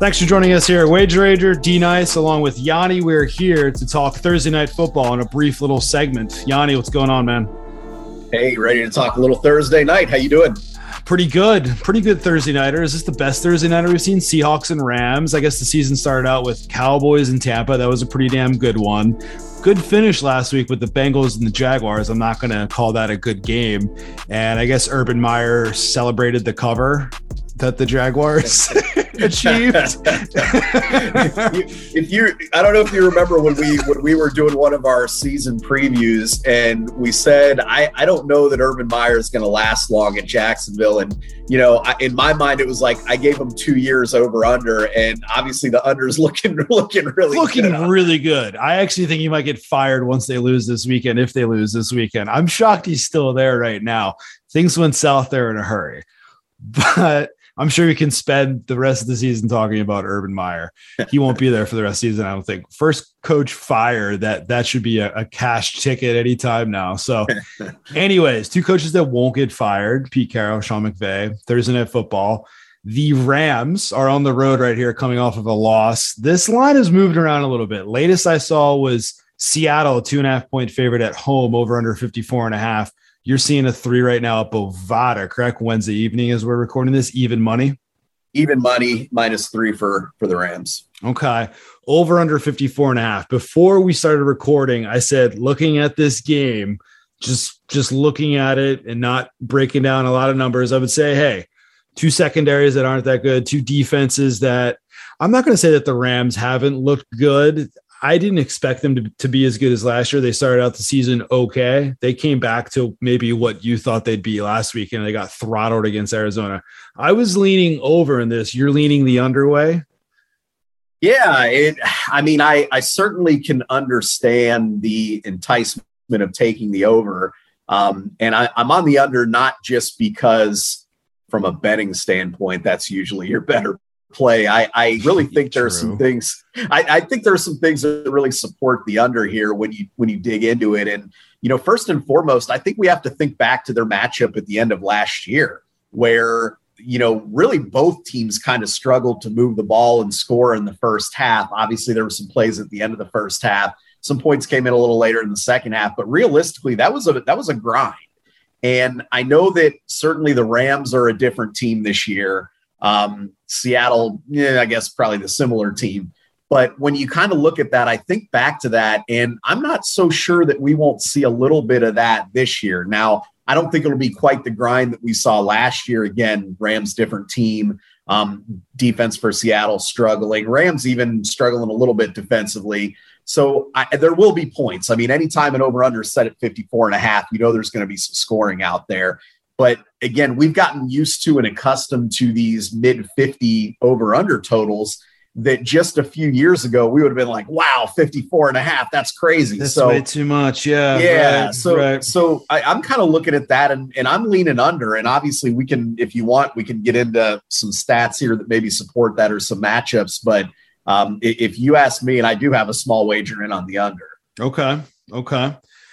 Thanks for joining us here at Wagerager D Nice, along with Yanni. We're here to talk Thursday night football in a brief little segment. Yanni, what's going on, man? Hey, ready to talk a little Thursday night. How you doing? Pretty good. Pretty good Thursday nighter. Is this the best Thursday nighter we've seen? Seahawks and Rams. I guess the season started out with Cowboys and Tampa. That was a pretty damn good one. Good finish last week with the Bengals and the Jaguars. I'm not going to call that a good game. And I guess Urban Meyer celebrated the cover that the Jaguars achieved. I don't know if you remember when we were doing one of our season previews, and we said, I don't know that Urban Meyer is going to last long at Jacksonville. And, you know, in my mind, it was like, I gave him 2 years over under, and obviously the under is looking really good. I actually think he might get fired once they lose this weekend. If they lose this weekend, I'm shocked he's still there right now. Things went south there in a hurry, but I'm sure we can spend the rest of the season talking about Urban Meyer. He won't be there for the rest of the season, I don't think. First coach fire, that should be a cash ticket anytime now. So anyways, two coaches that won't get fired, Pete Carroll, Sean McVay, Thursday Night Football. The Rams are on the road right here coming off of a loss. This line has moved around a little bit. Latest I saw was Seattle, 2.5 point favorite at home, over under 54.5. You're seeing a 3 right now at Bovada, correct? Wednesday evening as we're recording this, even money? Even money, -3 for the Rams. Okay. Over under 54.5. Before we started recording, I said, looking at this game, just looking at it and not breaking down a lot of numbers, I would say, hey, two secondaries that aren't that good, two defenses that I'm not going to say that the Rams haven't looked good. I didn't expect them to be as good as last year. They started out the season okay. They came back to maybe what you thought they'd be last week, and they got throttled against Arizona. I was leaning over in this. You're leaning the underway? Yeah. I certainly can understand the enticement of taking the over. And I'm on the under, not just because from a betting standpoint, that's usually your better play. I really think there are some things. I think there are some things that really support the under here when you dig into it. And, you know, first and foremost, I think we have to think back to their matchup at the end of last year, where, you know, really both teams kind of struggled to move the ball and score in the first half. Obviously, there were some plays at the end of the first half. Some points came in a little later in the second half, but realistically, that was a grind. And I know that certainly the Rams are a different team this year. Seattle, I guess probably the similar team. But when you kind of look at that, I think back to that, and I'm not so sure that we won't see a little bit of that this year. Now, I don't think it'll be quite the grind that we saw last year. Again, Rams, different team, defense for Seattle struggling, Rams even struggling a little bit defensively. So there will be points. I mean, anytime an over-under is set at 54.5, you know there's going to be some scoring out there. But again, we've gotten used to and accustomed to these mid-50 over-under totals that just a few years ago, we would have been like, wow, 54.5. That's crazy. That's way too much. Yeah. Yeah. Right, so I'm kind of looking at that and I'm leaning under. And obviously we can, if you want, we can get into some stats here that maybe support that or some matchups. But if you ask me, and I do have a small wager in on the under. Okay.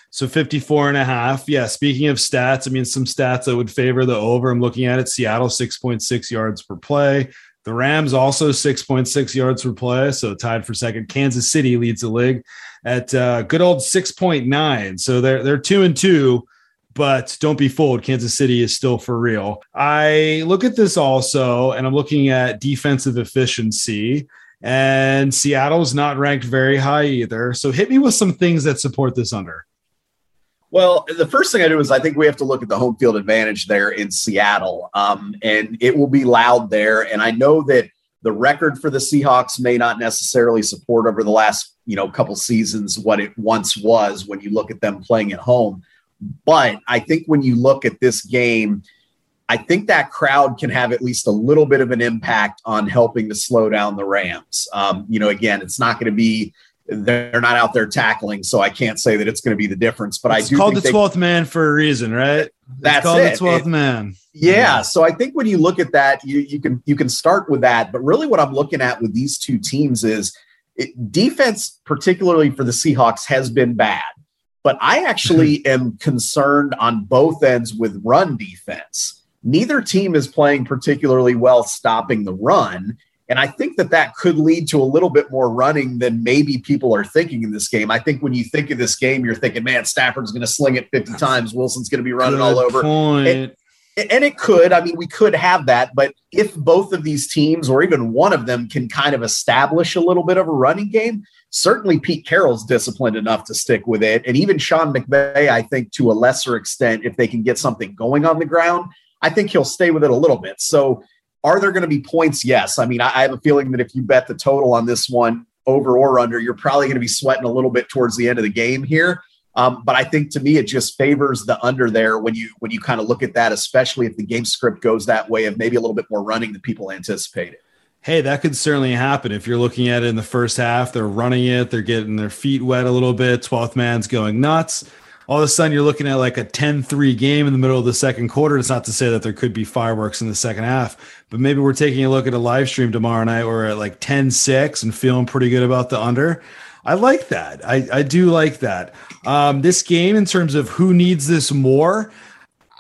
So 54.5. Yeah. Speaking of stats, I mean, some stats that would favor the over. I'm looking at it. Seattle, 6.6 yards per play. The Rams also 6.6 yards per play. So tied for second. Kansas City leads the league at good old 6.9. So they're 2-2, but don't be fooled. Kansas City is still for real. I look at this also, and I'm looking at defensive efficiency, and Seattle's not ranked very high either. So hit me with some things that support this under. Well, the first thing I do is I think we have to look at the home field advantage there in Seattle, and it will be loud there. And I know that the record for the Seahawks may not necessarily support over the last, couple seasons what it once was when you look at them playing at home. But I think when you look at this game, I think that crowd can have at least a little bit of an impact on helping to slow down the Rams. Again, it's not going to be. They're not out there tackling, so I can't say that it's going to be the difference. But I do called the 12th man for a reason, right? That's called the 12th man. Yeah. So I think when you look at that, you can start with that. But really, what I'm looking at with these two teams is defense, particularly for the Seahawks, has been bad. But I actually am concerned on both ends with run defense. Neither team is playing particularly well stopping the run. And I think that that could lead to a little bit more running than maybe people are thinking in this game. I think when you think of this game, you're thinking, man, Stafford's going to sling it 50 times. Wilson's going to be running all over. And it could. I mean, we could have that. But if both of these teams or even one of them can kind of establish a little bit of a running game, certainly Pete Carroll's disciplined enough to stick with it. And even Sean McVay, I think, to a lesser extent, if they can get something going on the ground, I think he'll stay with it a little bit. So are there going to be points? Yes. I mean, I have a feeling that if you bet the total on this one, over or under, you're probably going to be sweating a little bit towards the end of the game here. But I think to me, it just favors the under there when you kind of look at that, especially if the game script goes that way of maybe a little bit more running than people anticipated. Hey, that could certainly happen. If you're looking at it in the first half, they're running it, they're getting their feet wet a little bit. 12th man's going nuts. All of a sudden you're looking at like a 10-3 game in the middle of the second quarter. It's not to say that there could be fireworks in the second half, but maybe we're taking a look at a live stream tomorrow night where we're at like 10-6 and feeling pretty good about the under. I like that. I do like that. This game, in terms of who needs this more,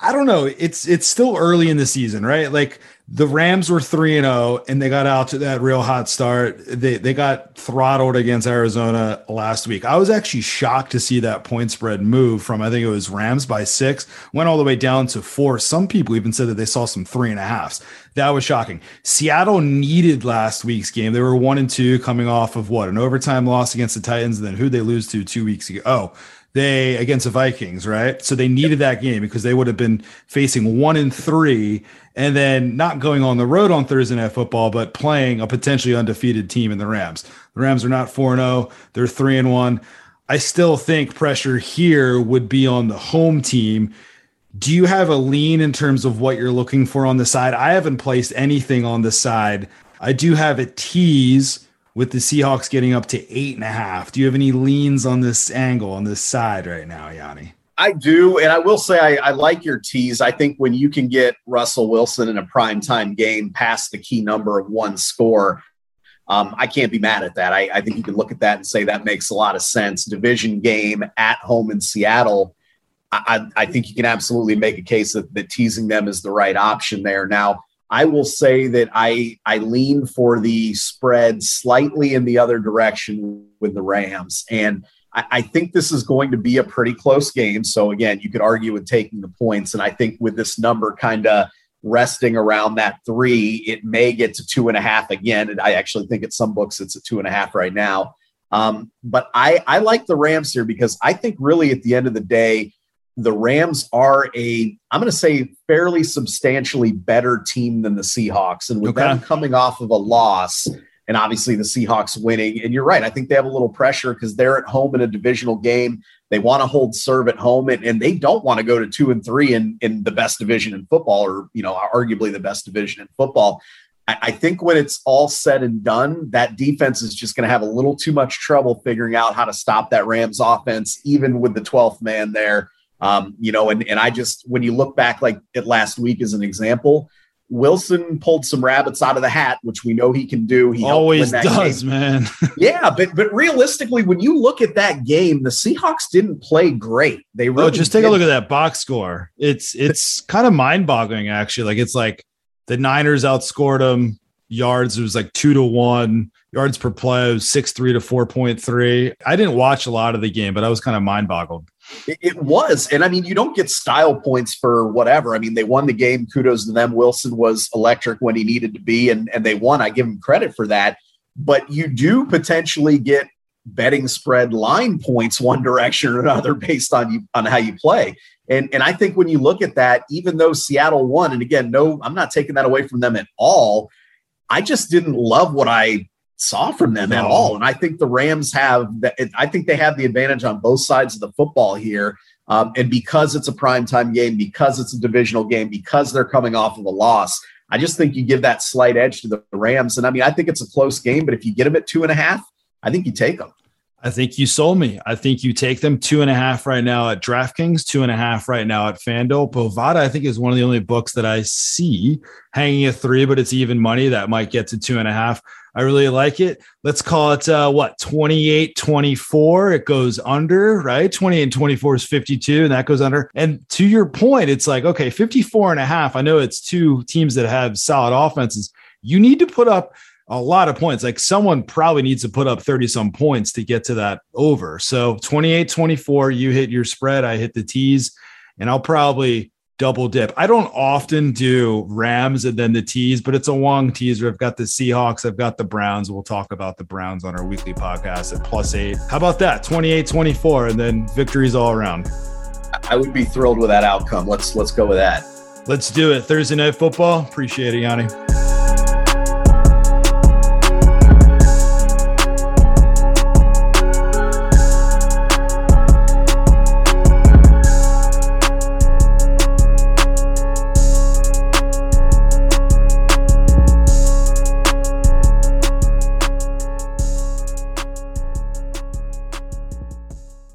I don't know. It's still early in the season, right? Like the Rams were 3-0 and they got out to that real hot start. They got throttled against Arizona last week. I was actually shocked to see that point spread move from, I think it was Rams by 6, went all the way down to 4. Some people even said that they saw some 3.5s. That was shocking. Seattle needed last week's game. They were 1-2 coming off of what? An overtime loss against the Titans. And then who'd they lose to 2 weeks ago? They against the Vikings, right? So they needed that game because they would have been facing 1-3 and then not going on the road on Thursday Night Football, but playing a potentially undefeated team in the Rams. The Rams are not 4-0. They're 3-1. I still think pressure here would be on the home team. Do you have a lean in terms of what you're looking for on the side? I haven't placed anything on the side. I do have a tease with the Seahawks getting up to 8.5. Do you have any leans on this angle, on this side right now, Yanni? I do, and I will say I like your tease. I think when you can get Russell Wilson in a primetime game past the key number of one score, I can't be mad at that. I think you can look at that and say that makes a lot of sense. Division game at home in Seattle, I think you can absolutely make a case that teasing them is the right option there. Now, I will say that I lean for the spread slightly in the other direction with the Rams. And I think this is going to be a pretty close game. So, again, you could argue with taking the points. And I think with this number kind of resting around that 3, it may get to 2.5 again. And I actually think at some books it's at 2.5 right now. But I like the Rams here because I think really at the end of the day, the Rams are I'm going to say, fairly substantially better team than the Seahawks. And with them coming off of a loss and obviously the Seahawks winning, and you're right, I think they have a little pressure because they're at home in a divisional game. They want to hold serve at home, and they don't want to go to 2-3 in the best division in football, or, you know, arguably the best division in football. I think when it's all said and done, that defense is just going to have a little too much trouble figuring out how to stop that Rams offense, even with the 12th man there. You know, and I just, when you look back like at last week as an example, Wilson pulled some rabbits out of the hat, which we know he can do. He always does, man. Yeah, but realistically, when you look at that game, the Seahawks didn't play great. They really just take a look at that box score. It's kind of mind-boggling, actually. Like, it's like the Niners outscored them yards. It was like 2-1. Yards per play was 6.3 to 4.3. I didn't watch a lot of the game, but I was kind of mind-boggled. It was. And I mean, you don't get style points for whatever. I mean, they won the game. Kudos to them. Wilson was electric when he needed to be, and they won. I give him credit for that. But you do potentially get betting spread line points one direction or another based on how you play. And I think when you look at that, even though Seattle won, and again, no, I'm not taking that away from them at all. I just didn't love what I saw from them at all. And I think the Rams have the advantage on both sides of the football here. And because it's a primetime game, because it's a divisional game, because they're coming off of a loss, I just think you give that slight edge to the Rams. And I mean, I think it's a close game, but if you get them at 2.5, I think you take them. I think you sold me. I think you take them 2.5 right now at DraftKings, 2.5 right now at FanDuel. Bovada, I think, is one of the only books that I see hanging a 3, but it's even money that might get to 2.5. I really like it. Let's call it 28-24. It goes under, right? 28-24 is 52, and that goes under. And to your point, it's like, okay, 54.5. I know it's two teams that have solid offenses. You need to put up a lot of points. Like someone probably needs to put up 30 some points to get to that over. So 28-24, you hit your spread, I hit the tees, and I'll probably double dip. I don't often do Rams and then the tees, but it's a long teaser. I've got the Seahawks. I've got the Browns. We'll talk about the Browns on our weekly podcast at +8. How about that? 28-24, and then victories all around. I would be thrilled with that outcome. Let's go with that. Let's do it. Thursday Night Football. Appreciate it, Yanni.